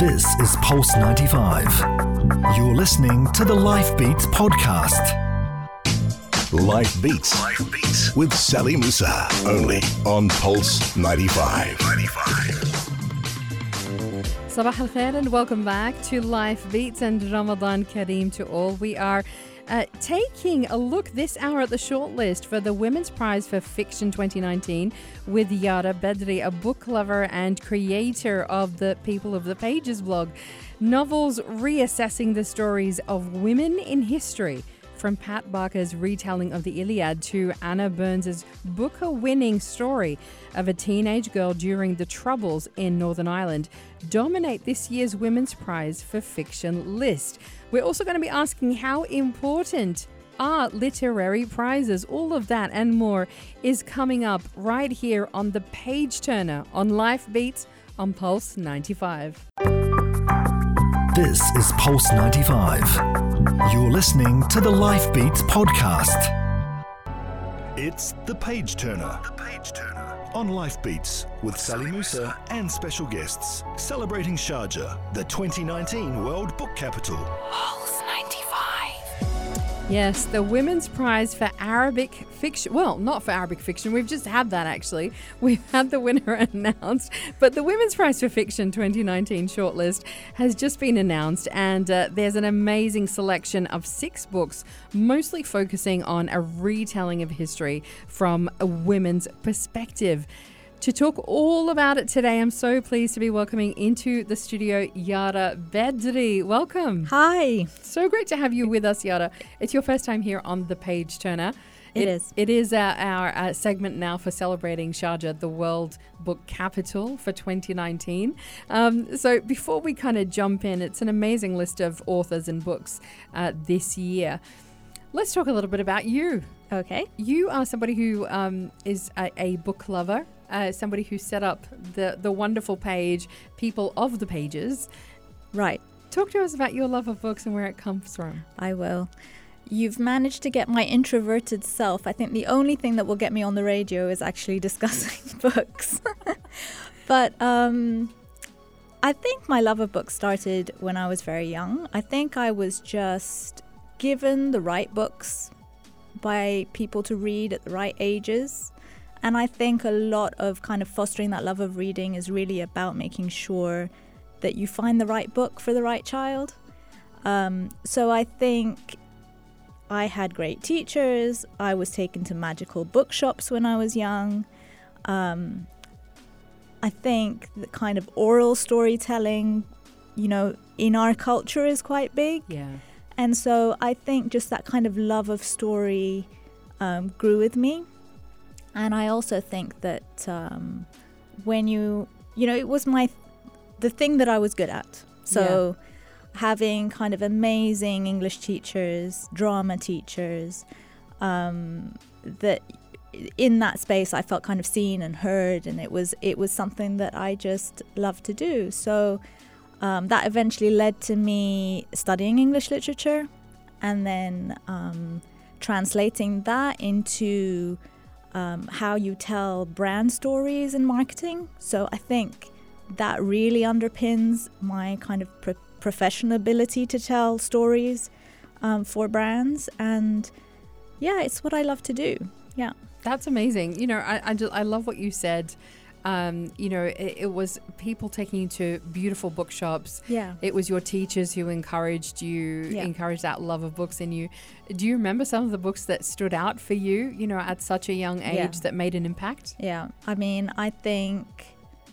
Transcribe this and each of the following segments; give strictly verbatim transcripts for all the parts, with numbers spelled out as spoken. This is Pulse ninety-five. You're listening to the Life Beats podcast. Life Beats, Life Beats. With Sally Musa, only on Pulse ninety-five. ninety-five. Sabah al-khair and welcome back to Life Beats and Ramadan Kareem to all. We are uh, taking a look this hour at the shortlist for the Women's Prize for Fiction twenty nineteen with Yara Badri, a book lover and creator of the People of the Pages blog. Novels reassessing the stories of women in history. From Pat Barker's retelling of the Iliad to Anna Burns' Booker-winning story of a teenage girl during the Troubles in Northern Ireland dominate this year's Women's Prize for Fiction list. We're also going to be asking, how important are literary prizes? All of that and more is coming up right here on The Page Turner on Life Beats on Pulse ninety-five. This is Pulse ninety-five. You're listening to the Life Beats podcast. It's The Page Turner. The Page Turner. On Life Beats with Sally Musa and special guests celebrating Sharjah, the twenty nineteen World Book Capital. Pulse ninety-five. Yes, the Women's Prize for Arabic Fiction. Well, not for Arabic fiction. We've just had that, actually. We've had the winner announced. But the Women's Prize for Fiction twenty nineteen shortlist has just been announced. And uh, there's an amazing selection of six books, mostly focusing on a retelling of history from a women's perspective. To talk all about it today, I'm so pleased to be welcoming into the studio Yara Badri. Welcome. Hi. So great to have you with us, Yara. It's your first time here on The Page Turner. It, it is. It is our, our uh, segment now for celebrating Sharjah, the World Book Capital for twenty nineteen. Um, so before we kind of jump in, it's an amazing list of authors and books uh, this year. Let's talk a little bit about you. Okay. You are somebody who um, is a, a book lover, uh, somebody who set up the, the wonderful page, People of the Pages. Right. Talk to us about your love of books and where it comes from. I will. You've managed to get my introverted self. I think the only thing that will get me on the radio is actually discussing books. But um, I think my love of books started when I was very young. I think I was just given the right books by people to read at the right ages. And I think a lot of kind of fostering that love of reading is really about making sure that you find the right book for the right child. Um, so I think I had great teachers. I was taken to magical bookshops when I was young. Um, I think the kind of oral storytelling, you know, in our culture is quite big. Yeah. And so I think just that kind of love of story um, grew with me. And I also think that um, when you, you know, it was my, th- the thing that I was good at. So. Yeah. Having kind of amazing English teachers, drama teachers, um, that in that space I felt kind of seen and heard, and it was it was something that I just loved to do. So um, that eventually led to me studying English literature, and then um, translating that into um, how you tell brand stories in marketing. So I think that really underpins my kind of pre- professional ability to tell stories um, for brands, and yeah, it's what I love to do. Yeah, that's amazing. You know, I I, just, I love what you said. Um, you know, it, it was people taking you to beautiful bookshops. Yeah, it was your teachers who encouraged you, yeah. encouraged that love of books in you. Do you remember some of the books that stood out for you? You know, at such a young age, yeah. that made an impact. Yeah, I mean, I think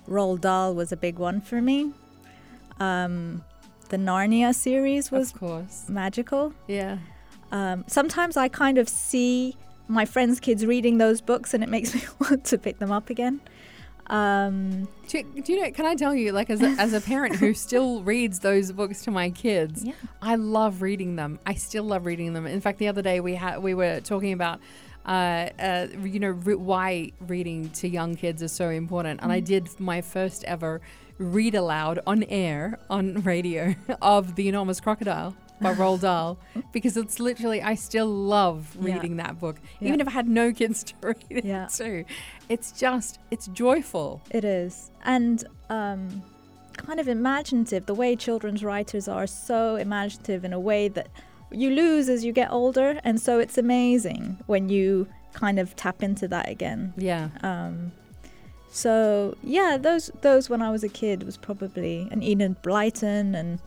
Roald Dahl was a big one for me. Um, The Narnia series was of course. magical. Yeah. Um, sometimes I kind of see my friends' kids reading those books, and it makes me want to pick them up again. Um, do, do you know? Can I tell you, like, as a, as a parent who still reads those books to my kids, yeah. I love reading them. I still love reading them. In fact, the other day we had we were talking about. Uh, uh, you know, re- why reading to young kids is so important. And mm. I did my first ever read aloud on air, on radio, of The Enormous Crocodile by Roald Dahl, because it's literally, I still love reading yeah. that book, yeah. even if I had no kids to read it yeah. to. It's just, it's joyful. It is. And um, kind of imaginative. The way children's writers are so imaginative in a way that you lose as you get older. And so it's amazing when you kind of tap into that again. Yeah. Um, so, yeah, those those when I was a kid was probably an Enid Blyton and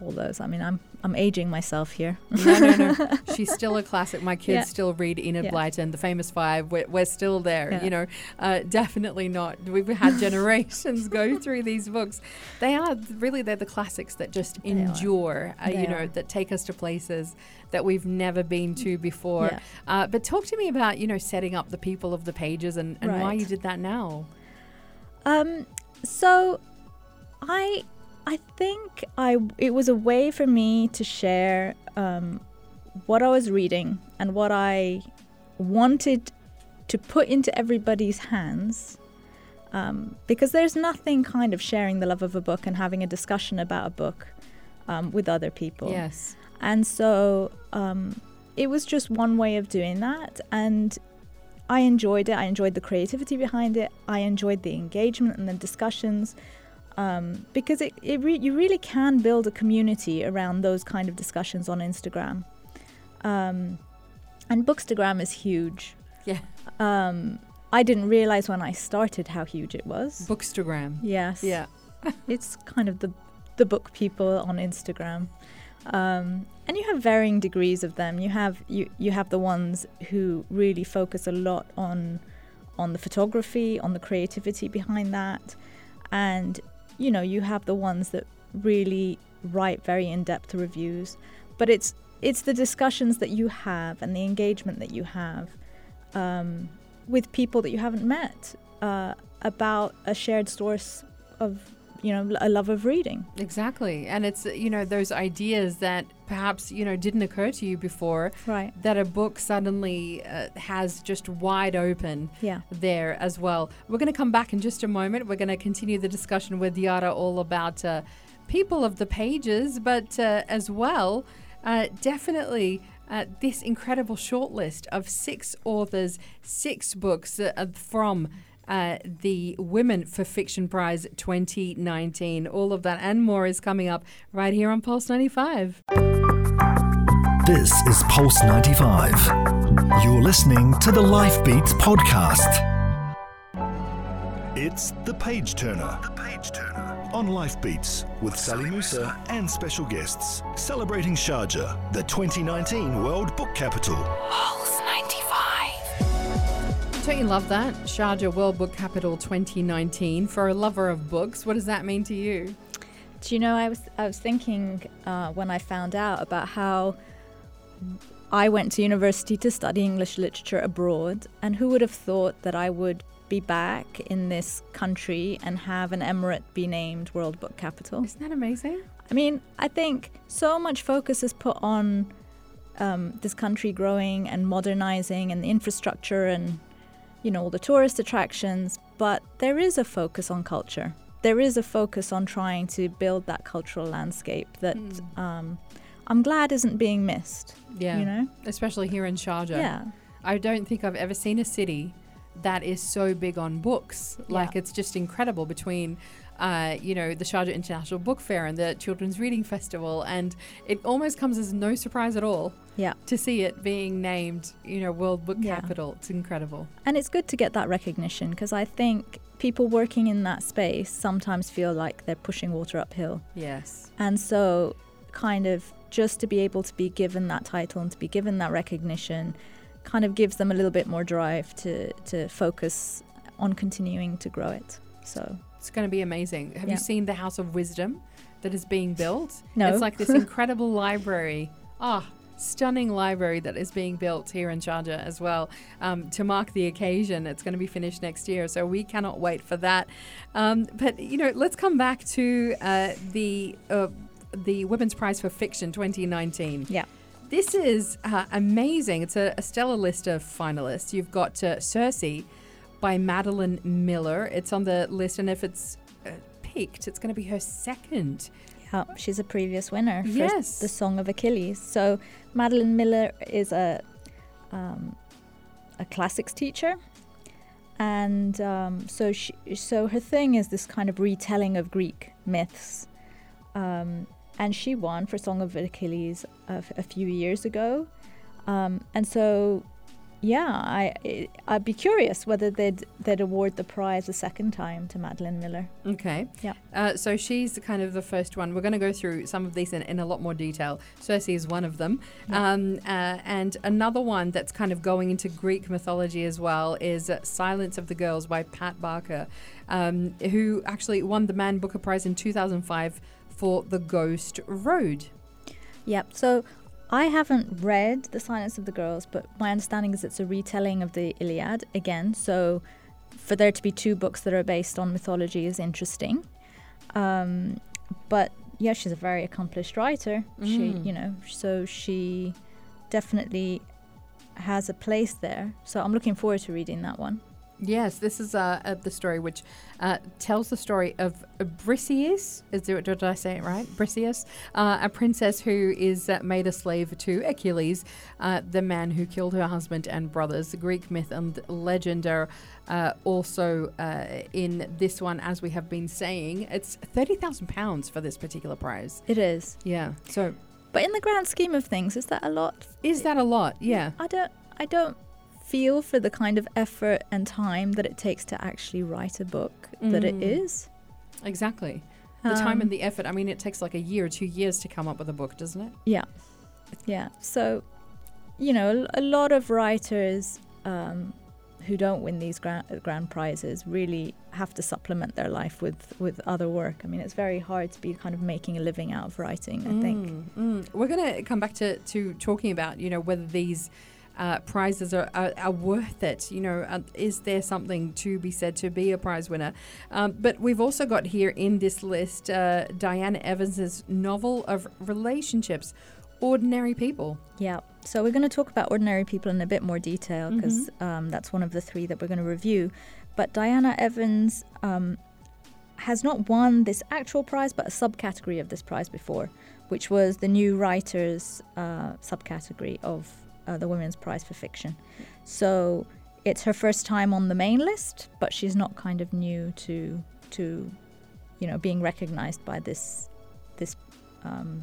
all those. I mean, I'm I'm aging myself here. No, no, no. She's still a classic. My kids yeah. still read Enid yeah. Blyton, The Famous Five. We're, we're still there, yeah. you know. Uh, definitely not. We've had generations go through these books. They are really, they're the classics that just they endure, uh, you know, are. that take us to places that we've never been to before. Yeah. Uh, but talk to me about, you know, setting up the People of the Pages and, and right. why you did that now. Um, so I... I think I it was a way for me to share um, what I was reading and what I wanted to put into everybody's hands, um, because there's nothing kind of sharing the love of a book and having a discussion about a book um, with other people. Yes. And so um, it was just one way of doing that, and I enjoyed it. I enjoyed the creativity behind it. I enjoyed the engagement and the discussions. Um, because it, it re- you really can build a community around those kind of discussions on Instagram. Um, and Bookstagram is huge. Yeah. Um, I didn't realize when I started how huge it was. Bookstagram. Yes. Yeah. It's kind of the the book people on Instagram. Um, and you have varying degrees of them. You have you, you have the ones who really focus a lot on on the photography, on the creativity behind that. And you know, you have the ones that really write very in-depth reviews, but it's it's the discussions that you have and the engagement that you have um, with people that you haven't met uh, about a shared source of, you know, a love of reading. Exactly. And it's, you know, those ideas that perhaps, you know, didn't occur to you before, right? That a book suddenly uh, has just wide open yeah. there as well. We're going to come back in just a moment. We're going to continue the discussion with Yara all about uh, People of the Pages, but uh, as well, uh, definitely uh, this incredible shortlist of six authors, six books uh, from Uh, the Women for Fiction Prize twenty nineteen. All of that and more is coming up right here on Pulse ninety-five. This is Pulse ninety-five. You're listening to the Life Beats podcast. It's The Page Turner. The Page Turner. On Life Beats with Sally Musa and special guests celebrating Sharjah, the twenty nineteen World Book Capital. Pulse ninety-five. Don't you love that? Sharjah World Book Capital twenty nineteen. For a lover of books, what does that mean to you? Do you know, I was I was thinking uh, when I found out about how I went to university to study English literature abroad, and who would have thought that I would be back in this country and have an emirate be named World Book Capital? Isn't that amazing? I mean, I think so much focus is put on um, this country growing and modernizing and the infrastructure and, you know, all the tourist attractions, but there is a focus on culture. There is a focus on trying to build that cultural landscape that mm. um, I'm glad isn't being missed. Yeah, you know, especially here in Sharjah. Yeah, I don't think I've ever seen a city that is so big on books. Like, yeah. It's just incredible between, uh, you know, the Sharjah International Book Fair and the Children's Reading Festival, and it almost comes as no surprise at all. Yeah, to see it being named, you know, World Book yeah. Capital. It's incredible. And it's good to get that recognition, because I think people working in that space sometimes feel like they're pushing water uphill. Yes. And so kind of just to be able to be given that title and to be given that recognition kind of gives them a little bit more drive to, to focus on continuing to grow it. So it's going to be amazing. Have yeah. you seen the House of Wisdom that is being built? No. It's like this incredible library. Ah. Oh, stunning library that is being built here in Sharjah as well um, to mark the occasion. It's going to be finished next year, so we cannot wait for that. Um, but, you know, let's come back to uh, the uh, the Women's Prize for Fiction twenty nineteen. Yeah. This is uh, amazing. It's a, a stellar list of finalists. You've got uh, Circe by Madeline Miller. It's on the list, and if it's uh, peaked, it's going to be her second. Oh, she's a previous winner for yes. the Song of Achilles. So Madeline Miller is a um, a classics teacher, And um, so she, so her thing is this kind of retelling of Greek myths. Um, and she won for Song of Achilles a, a few years ago. Um, and so, yeah, I, I'd be curious whether they'd they'd award the prize a second time to Madeline Miller. Okay. Yeah. Uh, so she's kind of the first one. We're going to go through some of these in, in a lot more detail. Circe is one of them. Yeah. Um, uh, and another one that's kind of going into Greek mythology as well is uh, Silence of the Girls by Pat Barker, um, who actually won the Man Booker Prize in two thousand five for The Ghost Road. Yep. So I haven't read The Silence of the Girls, but my understanding is it's a retelling of the Iliad again. So for there to be two books that are based on mythology is interesting. Um, but yeah, she's a very accomplished writer. Mm. She, you know, so she definitely has a place there. So I'm looking forward to reading that one. Yes, this is uh, uh, the story which uh, tells the story of Briseis. Is there, did I say it right? Briseis, uh, a princess who is uh, made a slave to Achilles, uh, the man who killed her husband and brothers. The Greek myth and legend are uh, also uh, in this one, as we have been saying. It's thirty thousand pounds for this particular prize. It is. Yeah. So, but in the grand scheme of things, is that a lot? Is that a lot? Yeah. I don't. I don't. feel for the kind of effort and time that it takes to actually write a book mm. that it is. Exactly. The um, time and the effort. I mean, it takes like a year or two years to come up with a book, doesn't it? Yeah. Yeah. So, you know, a, a lot of writers um, who don't win these grand, grand prizes really have to supplement their life with, with other work. I mean, it's very hard to be kind of making a living out of writing, I mm, think. Mm. We're going to come back to, to talking about, you know, whether these Uh, prizes are, are, are worth it. You know, uh, is there something to be said to be a prize winner? Um, but we've also got here in this list uh, Diana Evans's novel of relationships, Ordinary People. Yeah. So we're going to talk about Ordinary People in a bit more detail because mm-hmm. um, that's one of the three that we're going to review. But Diana Evans um, has not won this actual prize, but a subcategory of this prize before, which was the New Writers uh, subcategory of Uh, the Women's Prize for Fiction. So it's her first time on the main list, but she's not kind of new to to you know being recognized by this this um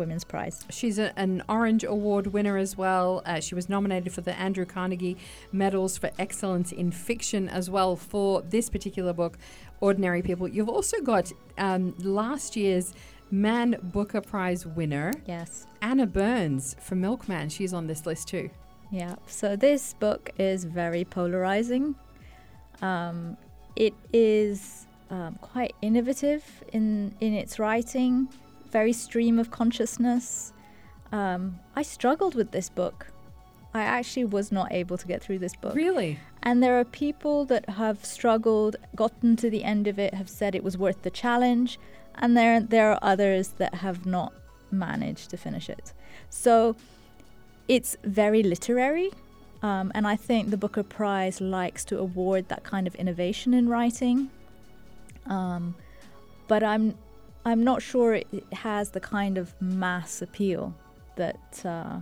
Women's Prize. She's a, an Orange Award winner as well. Uh, she was nominated for the Andrew Carnegie Medals for Excellence in Fiction as well for this particular book, Ordinary People. You've also got um last year's Man Booker Prize winner. Yes. Anna Burns for Milkman. She's on this list too. Yeah. So this book is very polarizing. Um, it is um, quite innovative in, in its writing, very stream of consciousness. Um, I struggled with this book. I actually was not able to get through this book. Really? And there are people that have struggled, gotten to the end of it, have said it was worth the challenge. And there, there are others that have not managed to finish it. So it's very literary. Um, and I think the Booker Prize likes to award that kind of innovation in writing. Um, but I'm I'm not sure it has the kind of mass appeal that uh,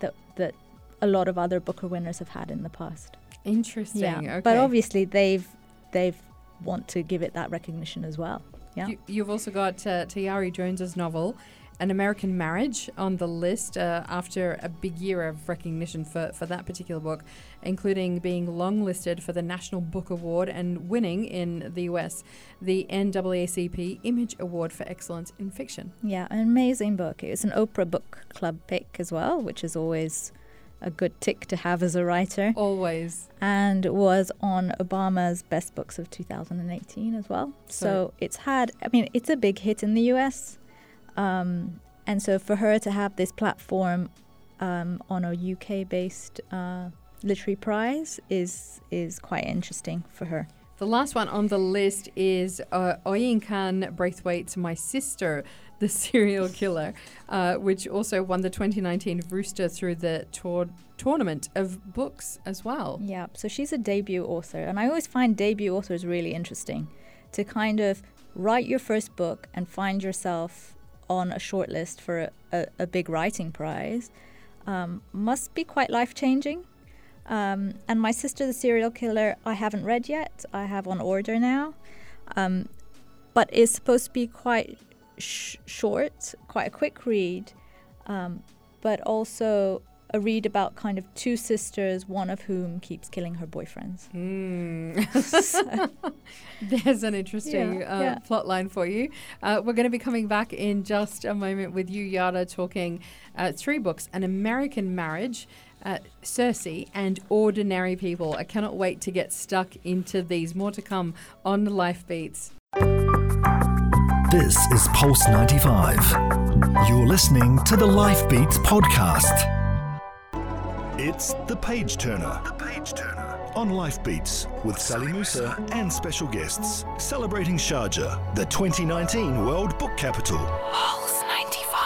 that that a lot of other Booker winners have had in the past. Interesting. Yeah. Okay. But obviously they've they've want to give it that recognition as well. Yeah. You, you've also got uh, Tayari Jones's novel, An American Marriage, on the list uh, after a big year of recognition for, for that particular book, including being longlisted for the National Book Award and winning in the U S the N double A C P Image Award for Excellence in Fiction. Yeah, an amazing book. It's an Oprah Book Club pick as well, which is always a good tick to have as a writer. Always. And was on Obama's Best Books of two thousand eighteen as well. So, so it's had, I mean, it's a big hit in the U S. Um, and so for her to have this platform um, on a U K-based uh, literary prize is is quite interesting for her. The last one on the list is uh, Oyinkan Braithwaite's My Sister, the Serial Killer, uh, which also won the twenty nineteen Rooster through the tour- Tournament of Books as well. Yeah, so she's a debut author. And I always find debut authors really interesting to kind of write your first book and find yourself on a shortlist for a, a, a big writing prize. Um, must be quite life-changing. Um, and My Sister the Serial Killer, I haven't read yet. I have on order now. Um, but it's supposed to be quite sh- short, quite a quick read, um, but also a read about kind of two sisters, one of whom keeps killing her boyfriends. Mm. So. There's an interesting yeah, uh, yeah. plot line for you. Uh, we're going to be coming back in just a moment with you, Yara, talking uh, three books, An American Marriage, Uh, Circe and Ordinary People. I cannot wait to get stuck into these. More to come on Life Beats. This is Pulse ninety-five. You're listening to the Life Beats podcast. It's The Page Turner. The Page Turner. On Life Beats with Sally Musa and special guests celebrating Sharjah, the twenty nineteen World Book Capital. Pulse ninety-five.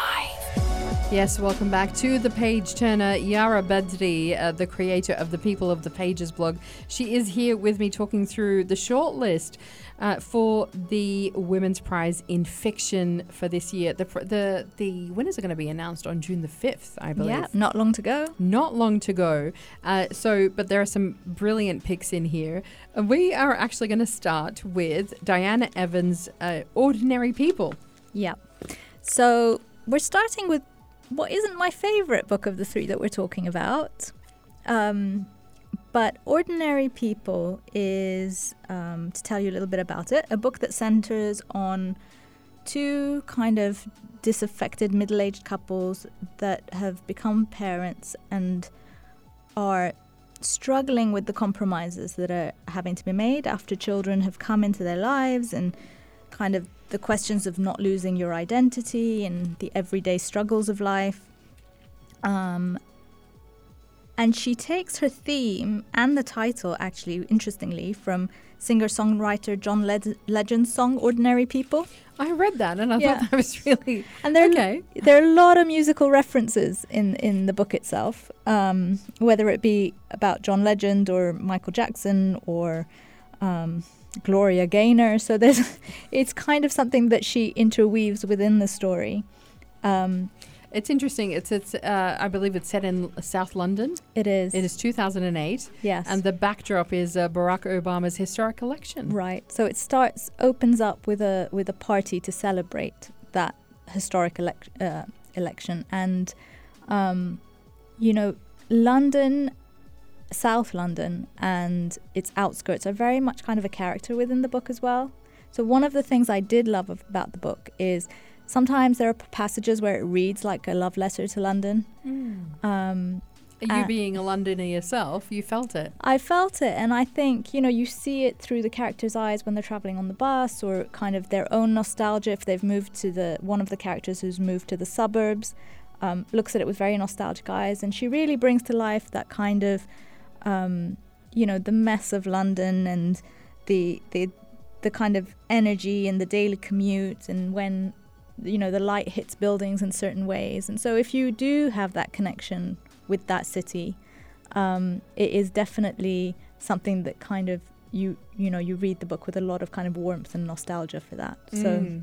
Yes, welcome back to The Page Turner. Yara Badri, uh, the creator of the People of the Pages blog, she is here with me talking through the shortlist uh, for the Women's Prize in Fiction for this year. The the, the winners are going to be announced on June the fifth, I believe. Yeah, not long to go. Not long to go. Uh, so, but there are some brilliant picks in here. We are actually going to start with Diana Evans' uh, Ordinary People. Yeah. So we're starting with what isn't my favourite book of the three that we're talking about, um, but Ordinary People is, um, to tell you a little bit about it, a book that centres on two kind of disaffected middle-aged couples that have become parents and are struggling with the compromises that are having to be made after children have come into their lives, and kind of the questions of not losing your identity and the everyday struggles of life. Um, and she takes her theme and the title, actually, interestingly, from singer-songwriter John Led- Legend's song, Ordinary People. I read that and I yeah. thought that was really... And there, okay. l- there are a lot of musical references in, in the book itself, um, whether it be about John Legend or Michael Jackson or... Um, Gloria Gaynor. So there's, it's kind of something that she interweaves within the story. Um, it's interesting. It's it's uh, I believe it's set in South London. It is. It is two thousand eight. Yes. And the backdrop is uh, Barack Obama's historic election. Right. So it starts opens up with a with a party to celebrate that historic elec- uh, election, and um, you know, London. South London and its outskirts are very much kind of a character within the book as well. So one of the things I did love about the book is sometimes there are passages where it reads like a love letter to London. Mm. Um, you being a Londoner yourself, you felt it. I felt it, and I think, you know, you see it through the characters' eyes when they're travelling on the bus, or kind of their own nostalgia if they've moved to the, one of the characters who's moved to the suburbs, um, looks at it with very nostalgic eyes, and she really brings to life that kind of Um, you know, the mess of London and the the the kind of energy and the daily commute, and when, you know, the light hits buildings in certain ways. And so if you do have that connection with that city, um, it is definitely something that kind of, you you know, you read the book with a lot of kind of warmth and nostalgia for that. So, mm.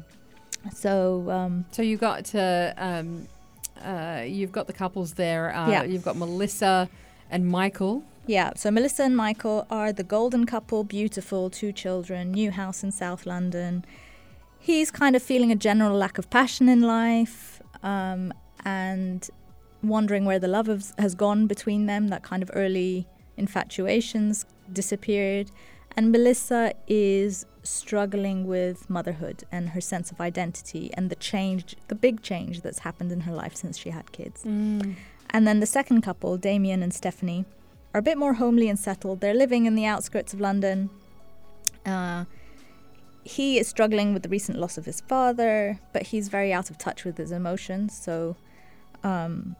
so, um, so you got to, um, uh, you've got the couples there. Uh, yeah. You've got Melissa and Michael. Yeah, so Melissa and Michael are the golden couple, beautiful, two children, new house in South London. He's kind of feeling a general lack of passion in life, um, and wondering where the love has, has gone between them. That kind of early infatuation's disappeared. And Melissa is struggling with motherhood and her sense of identity and the change, the big change that's happened in her life since she had kids. Mm. And then the second couple, Damien and Stephanie, are a bit more homely and settled. They're living in the outskirts of London. Uh, he is struggling with the recent loss of his father, but he's very out of touch with his emotions. So um,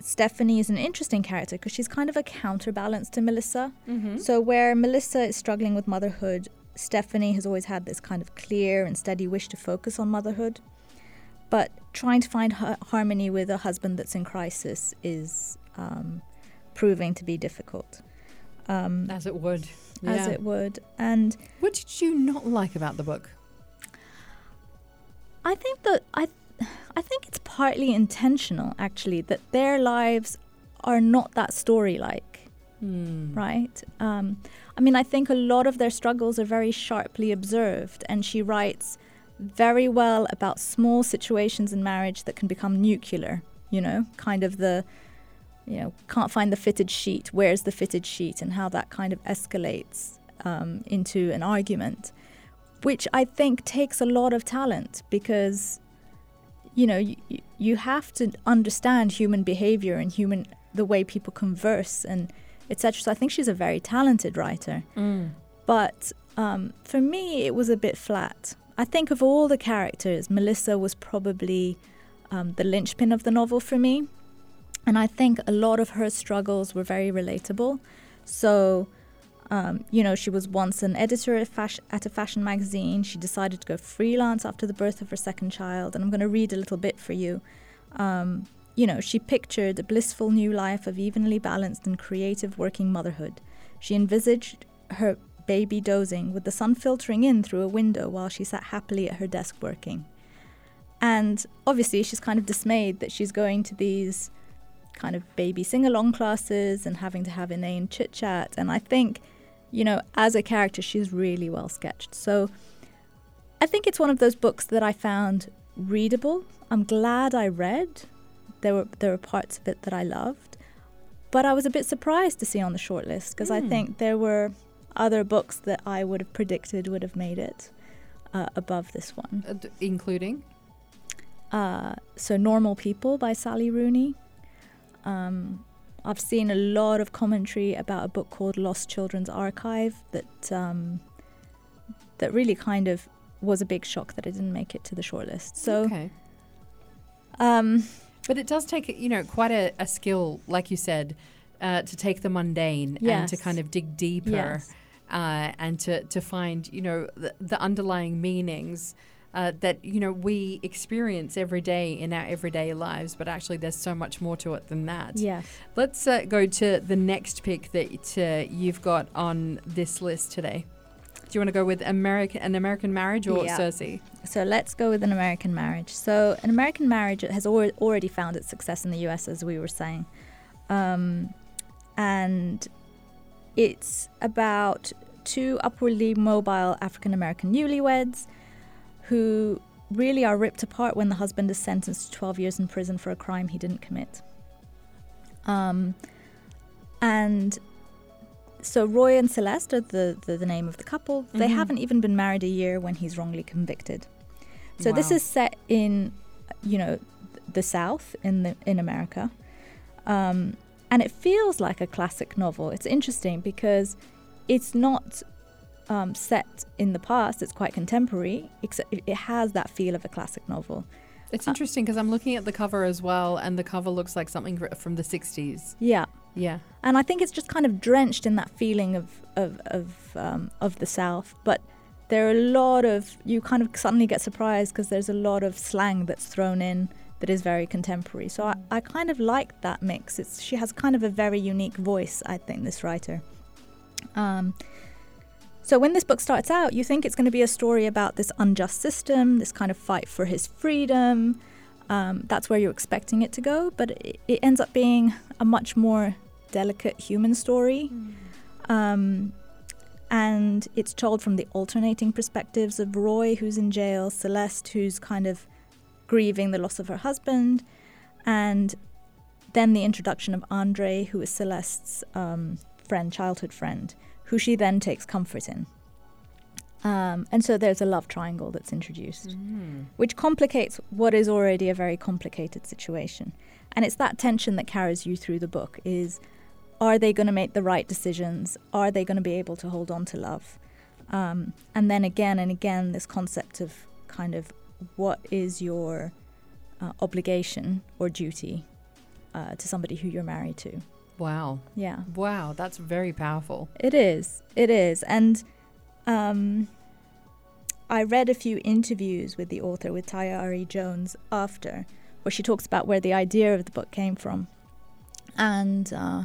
Stephanie is an interesting character because she's kind of a counterbalance to Melissa. Mm-hmm. So where Melissa is struggling with motherhood, Stephanie has always had this kind of clear and steady wish to focus on motherhood. But trying to find ha- harmony with a husband that's in crisis is... Um, proving to be difficult. Um, as it would. Yeah. As it would. And what did you not like about the book? I think that I I think it's partly intentional, actually, that their lives are not that story-like. Mm. Right? Um, I mean, I think a lot of their struggles are very sharply observed, and she writes very well about small situations in marriage that can become nuclear, you know, kind of the, you know, can't find the fitted sheet, where's the fitted sheet, and how that kind of escalates um, into an argument, which I think takes a lot of talent because, you know, you, you have to understand human behavior and human, the way people converse and et cetera. So I think she's a very talented writer. Mm. But um, for me, it was a bit flat. I think of all the characters, Melissa was probably um, the linchpin of the novel for me. And I think a lot of her struggles were very relatable. So, um, you know, she was once an editor at, fas- at a fashion magazine. She decided to go freelance after the birth of her second child. And I'm going to read a little bit for you. Um, you know, she pictured a blissful new life of evenly balanced and creative working motherhood. She envisaged her baby dozing with the sun filtering in through a window while she sat happily at her desk working. And obviously she's kind of dismayed that she's going to these kind of baby sing-along classes and having to have inane chit-chat. And I think, you know, as a character, she's really well sketched. So I think it's one of those books that I found readable. I'm glad I read. There were there were parts of it that I loved. But I was a bit surprised to see on the shortlist because mm. I think there were other books that I would have predicted would have made it uh, above this one. Uh, d- including? Uh, so Normal People by Sally Rooney. Um, I've seen a lot of commentary about a book called Lost Children's Archive that um, that really kind of was a big shock that it didn't make it to the shortlist. So, okay. Um, but it does take, you know, quite a, a skill, like you said, uh, to take the mundane yes. and to kind of dig deeper. Yes. Uh, and to, to find, you know, the, the underlying meanings uh, that, you know, we experience every day in our everyday lives. But actually, there's so much more to it than that. Yeah. Let's uh, go to the next pick that uh, you've got on this list today. Do you want to go with American, An American Marriage or yeah. Circe? So let's go with An American Marriage. So An American Marriage has al- already found its success in the U S, as we were saying. Um, and... It's about two upwardly mobile African-American newlyweds who really are ripped apart when the husband is sentenced to twelve years in prison for a crime he didn't commit. Um, and so Roy and Celeste are the, the, the name of the couple. Mm-hmm. They haven't even been married a year when he's wrongly convicted. So wow. This is set in, you know, the South in the, in America. Um And it feels like a classic novel. It's interesting because it's not um, set in the past. It's quite contemporary, except it has that feel of a classic novel. It's uh, interesting because I'm looking at the cover as well, and the cover looks like something from the sixties. Yeah. Yeah. And I think it's just kind of drenched in that feeling of, of, of, um, of the South. But there are a lot of... You kind of suddenly get surprised because there's a lot of slang that's thrown in that is very contemporary. So I, I kind of like that mix. It's, she has kind of a very unique voice, I think, this writer. Um, so when this book starts out, you think it's going to be a story about this unjust system, this kind of fight for his freedom. Um, that's where you're expecting it to go. But it, it ends up being a much more delicate human story. Mm. Um, and it's told from the alternating perspectives of Roy, who's in jail, Celeste, who's kind of grieving the loss of her husband, and then the introduction of Andre, who is Celeste's um, friend, childhood friend, who she then takes comfort in. Um, and so there's a love triangle that's introduced, mm. which complicates what is already a very complicated situation. And it's that tension that carries you through the book is, are they going to make the right decisions? Are they going to be able to hold on to love? Um, and then again and again, this concept of kind of what is your uh, obligation or duty uh, to somebody who you're married to? Wow. Yeah. Wow, that's very powerful. It is. It is. And um, I read a few interviews with the author, with Tyari Jones, after, where she talks about where the idea of the book came from. And uh,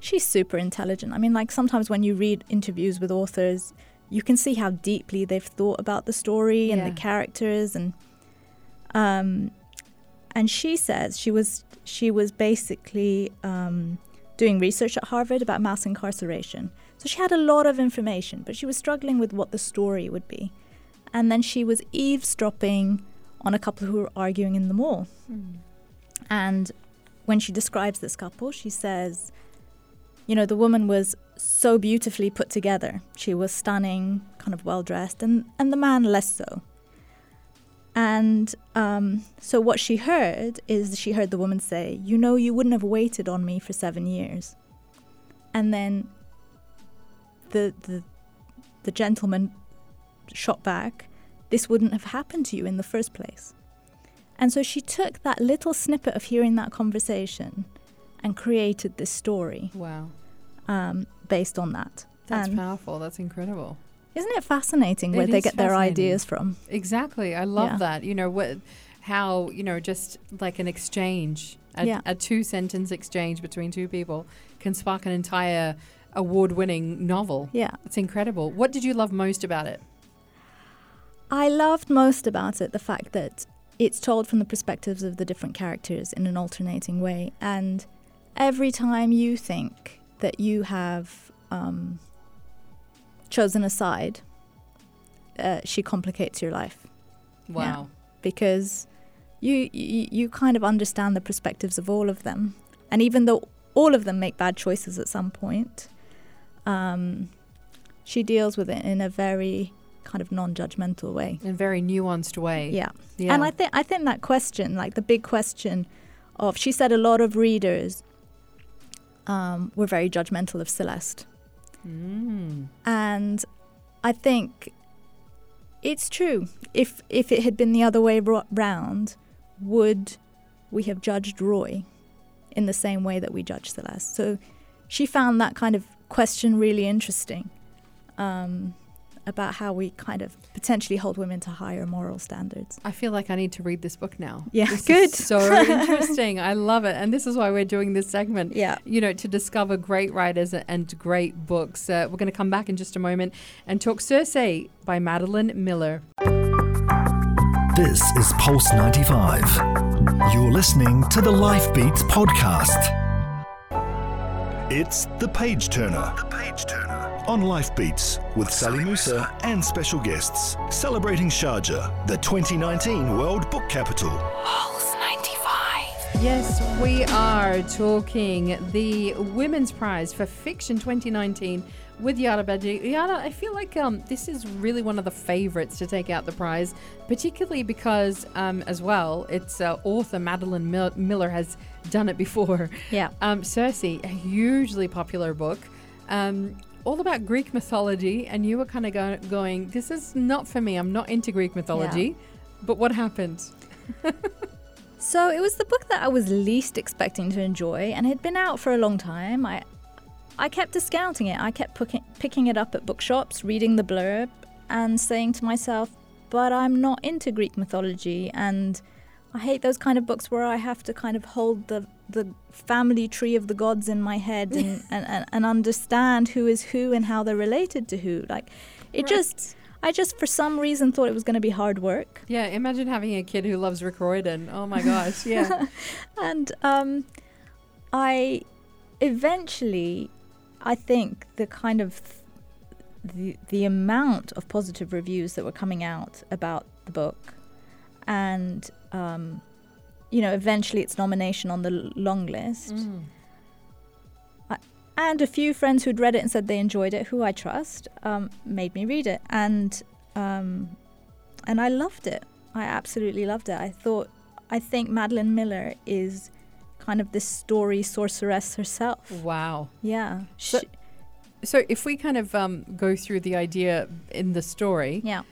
she's super intelligent. I mean, like sometimes when you read interviews with authors, you can see how deeply they've thought about the story and yeah. the characters, and um, and she says she was she was basically um, doing research at Harvard about mass incarceration. So she had a lot of information, but she was struggling with what the story would be. And then she was eavesdropping on a couple who were arguing in the mall. Mm. And when she describes this couple, she says, you know, the woman was so beautifully put together. She was stunning, kind of well-dressed, and, and the man less so. And um, so what she heard is she heard the woman say, you know, you wouldn't have waited on me for seven years. And then the the, the gentleman shot back, this wouldn't have happened to you in the first place. And so she took that little snippet of hearing that conversation and created this story. Wow. Um, based on that. That's and powerful. That's incredible. Isn't it fascinating where it they get their ideas from? Exactly. I love yeah. that. You know, what, how, you know, just like an exchange, a, yeah. a two-sentence exchange between two people can spark an entire award-winning novel. Yeah. It's incredible. What did you love most about it? I loved most about it the fact that it's told from the perspectives of the different characters in an alternating way. And every time you think that you have... Um, chosen aside, uh, she complicates your life. Wow. Yeah, because you, you you kind of understand the perspectives of all of them. And even though all of them make bad choices at some point, um, she deals with it in a very kind of non-judgmental way. In a very nuanced way. Yeah. yeah. And I think I think that question, like the big question of, she said a lot of readers um, were very judgmental of Celeste. Mm. And I think it's true. If if it had been the other way round, would we have judged Roy in the same way that we judge Celeste? So she found that kind of question really interesting um, about how we kind of potentially hold women to higher moral standards. I feel like I need to read this book now. Yeah, this good. Is so interesting. I love it. And this is why we're doing this segment, yeah. you know, to discover great writers and great books. Uh, we're going to come back in just a moment and talk Circe by Madeline Miller. This is Pulse ninety-five. You're listening to the Life Beats podcast. It's The Page Turner. The Page Turner. On Life Beats with Sally Musa and special guests, celebrating Sharjah, the twenty nineteen World Book Capital. Pulse ninety-five. Yes, we are talking the Women's Prize for Fiction twenty nineteen with Yara Badri. Yara, I feel like um, this is really one of the favourites to take out the prize, particularly because, um, as well, its uh, author Madeline Mil- Miller has done it before. Yeah. Um, Circe, a hugely popular book. Um, all about Greek mythology, and you were kind of go- going, this is not for me, I'm not into Greek mythology, yeah. but what happened? So it was the book that I was least expecting to enjoy, and it had been out for a long time. I I kept discounting it. I kept picking, picking it up at bookshops, reading the blurb, and saying to myself, but I'm not into Greek mythology, and I hate those kind of books where I have to kind of hold the the family tree of the gods in my head and, and, and, and understand who is who and how they're related to who. Like, it right. just, I just for some reason thought it was going to be hard work. Yeah, imagine having a kid who loves Rick Riordan. Oh my gosh, yeah. And um, I eventually, I think the kind of, th- the, the amount of positive reviews that were coming out about the book and... Um, you know, eventually its nomination on the long list. Mm. I, and a few friends who'd read it and said they enjoyed it, who I trust, um, made me read it. And um, and I loved it. I absolutely loved it. I thought, I think Madeline Miller is kind of this story sorceress herself. Wow. Yeah. So, she, so if we kind of um, go through the idea in the story. Yeah.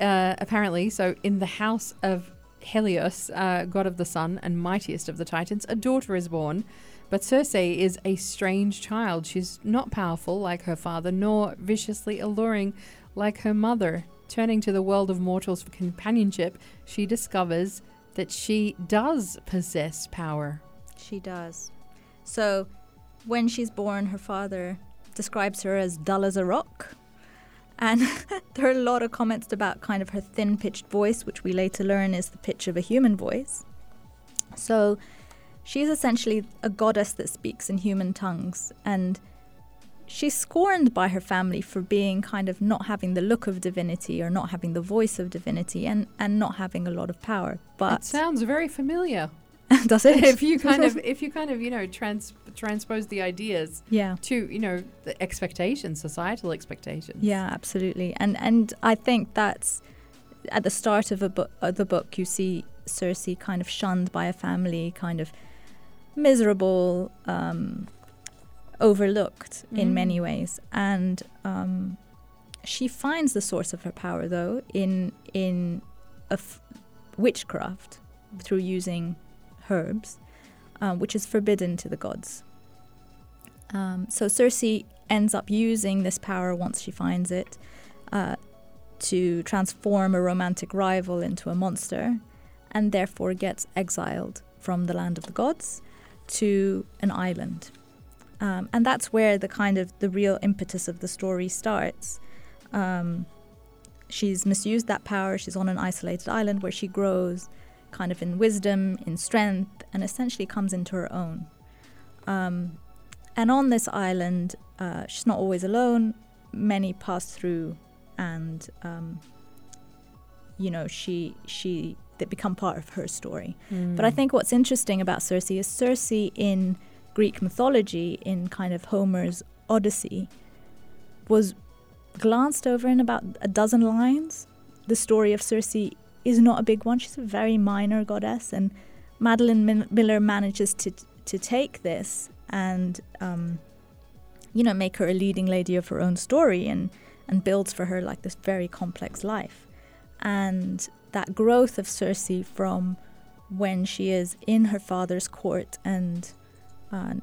Uh, apparently, so in the House of Helios, uh, god of the sun and mightiest of the Titans, a daughter is born, but Circe is a strange child. She's not powerful like her father, nor viciously alluring like her mother. Turning to the world of mortals for companionship, she discovers that she does possess power. She does. So when she's born, her father describes her as dull as a rock. And there are a lot of comments about kind of her thin-pitched voice, which we later learn is the pitch of a human voice. So She's essentially a goddess that speaks in human tongues, and she's scorned by her family for being kind of not having the look of divinity or not having the voice of divinity and, and not having a lot of power. But it sounds very familiar. Does it? If you kind of, if you kind of, you know, trans, transpose the ideas yeah. to, you know, the expectations, societal expectations. Yeah, absolutely. And and I think that's at the start of a book, uh, the book, you see Circe kind of shunned by a family, kind of miserable, um, overlooked mm. in many ways, and um, she finds the source of her power though in in a f- witchcraft through using herbs, uh, which is forbidden to the gods. Um, so Circe ends up using this power once she finds it uh, to transform a romantic rival into a monster, and therefore gets exiled from the land of the gods to an island. Um, and that's where the kind of the real impetus of the story starts. Um, she's misused that power. She's on an isolated island where she grows kind of in wisdom, in strength, and essentially comes into her own. Um, and on this island, uh, she's not always alone. Many pass through, and um, you know, she she they become part of her story. Mm. But I think what's interesting about Circe is Circe in Greek mythology, in kind of Homer's Odyssey, was glanced over in about a dozen lines. The story of Circe is not a big one. She's a very minor goddess, and Madeline Min- Miller manages to to take this and um, you know, make her a leading lady of her own story, and and builds for her like this very complex life. And that growth of Circe from when she is in her father's court and uh,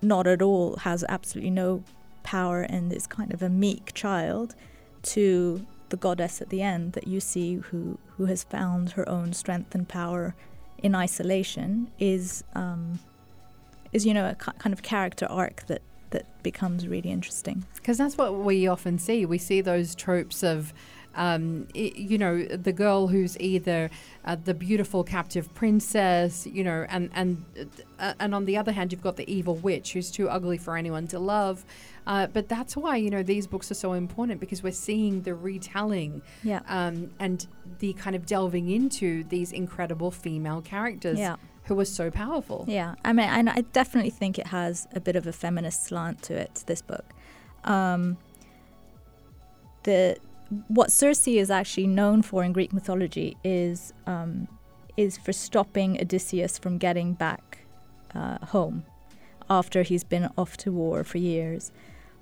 not at all, has absolutely no power and is kind of a meek child, to the goddess at the end that you see, who who has found her own strength and power in isolation, is um, is you know a kind of character arc that that becomes really interesting. Because that's what we often see. We see those tropes of um, you know the girl who's either uh, the beautiful captive princess, you know, and and uh, and on the other hand you've got the evil witch who's too ugly for anyone to love. Uh, but that's why, you know, these books are so important, because we're seeing the retelling yeah. um, and the kind of delving into these incredible female characters yeah. who are so powerful. Yeah, I mean, and I definitely think it has a bit of a feminist slant to it, this book. Um, the what Circe is actually known for in Greek mythology is um, is for stopping Odysseus from getting back uh, home after he's been off to war for years.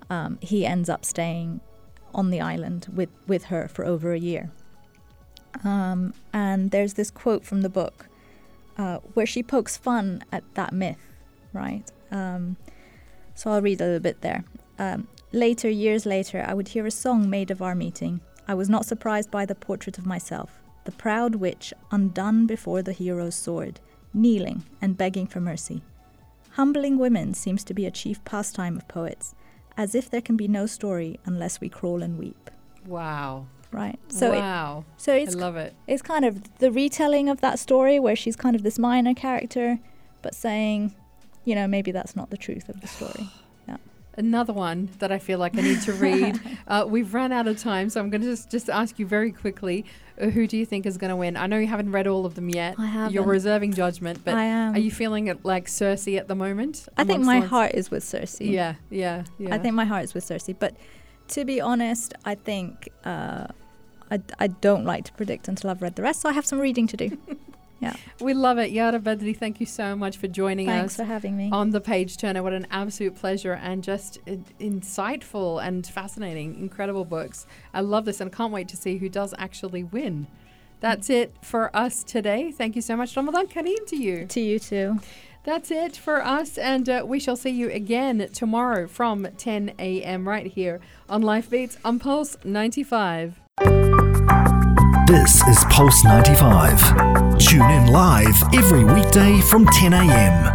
Um, he ends up staying on the island with, with her for over a year. Um, and there's this quote from the book uh, where she pokes fun at that myth, right? Um, so I'll read a little bit there. Um, Later, years later, I would hear a song made of our meeting. I was not surprised by the portrait of myself, the proud witch undone before the hero's sword, kneeling and begging for mercy. Humbling women seems to be a chief pastime of poets, as if there can be no story unless we crawl and weep. Wow. Right. So wow. It, so it's I love it. It's kind of the retelling of that story where she's kind of this minor character, but saying, you know, maybe that's not the truth of the story. Yeah. Another one that I feel like I need to read. uh, we've run out of time, so I'm going to just, just ask you very quickly, uh, who do you think is going to win? I know you haven't read all of them yet. I haven't. You're reserving judgment, but I am. Are you feeling it like Circe at the moment? I think my heart is with Circe. Yeah, yeah, yeah. I think my heart is with Circe. But to be honest, I think uh, I, I don't like to predict until I've read the rest, so I have some reading to do. Yeah. We love it. Yara Badri, thank you so much for joining Thanks us. Thanks for having me. On The Page Turner. What an absolute pleasure, and just uh, insightful and fascinating, incredible books. I love this and can't wait to see who does actually win. That's it for us today. Thank you so much. Ramadan Kareem to you. To you too. That's it for us, and uh, we shall see you again tomorrow from ten a.m. right here on Life Beats on Pulse ninety-five. This is Pulse ninety-five. Tune in live every weekday from ten a.m.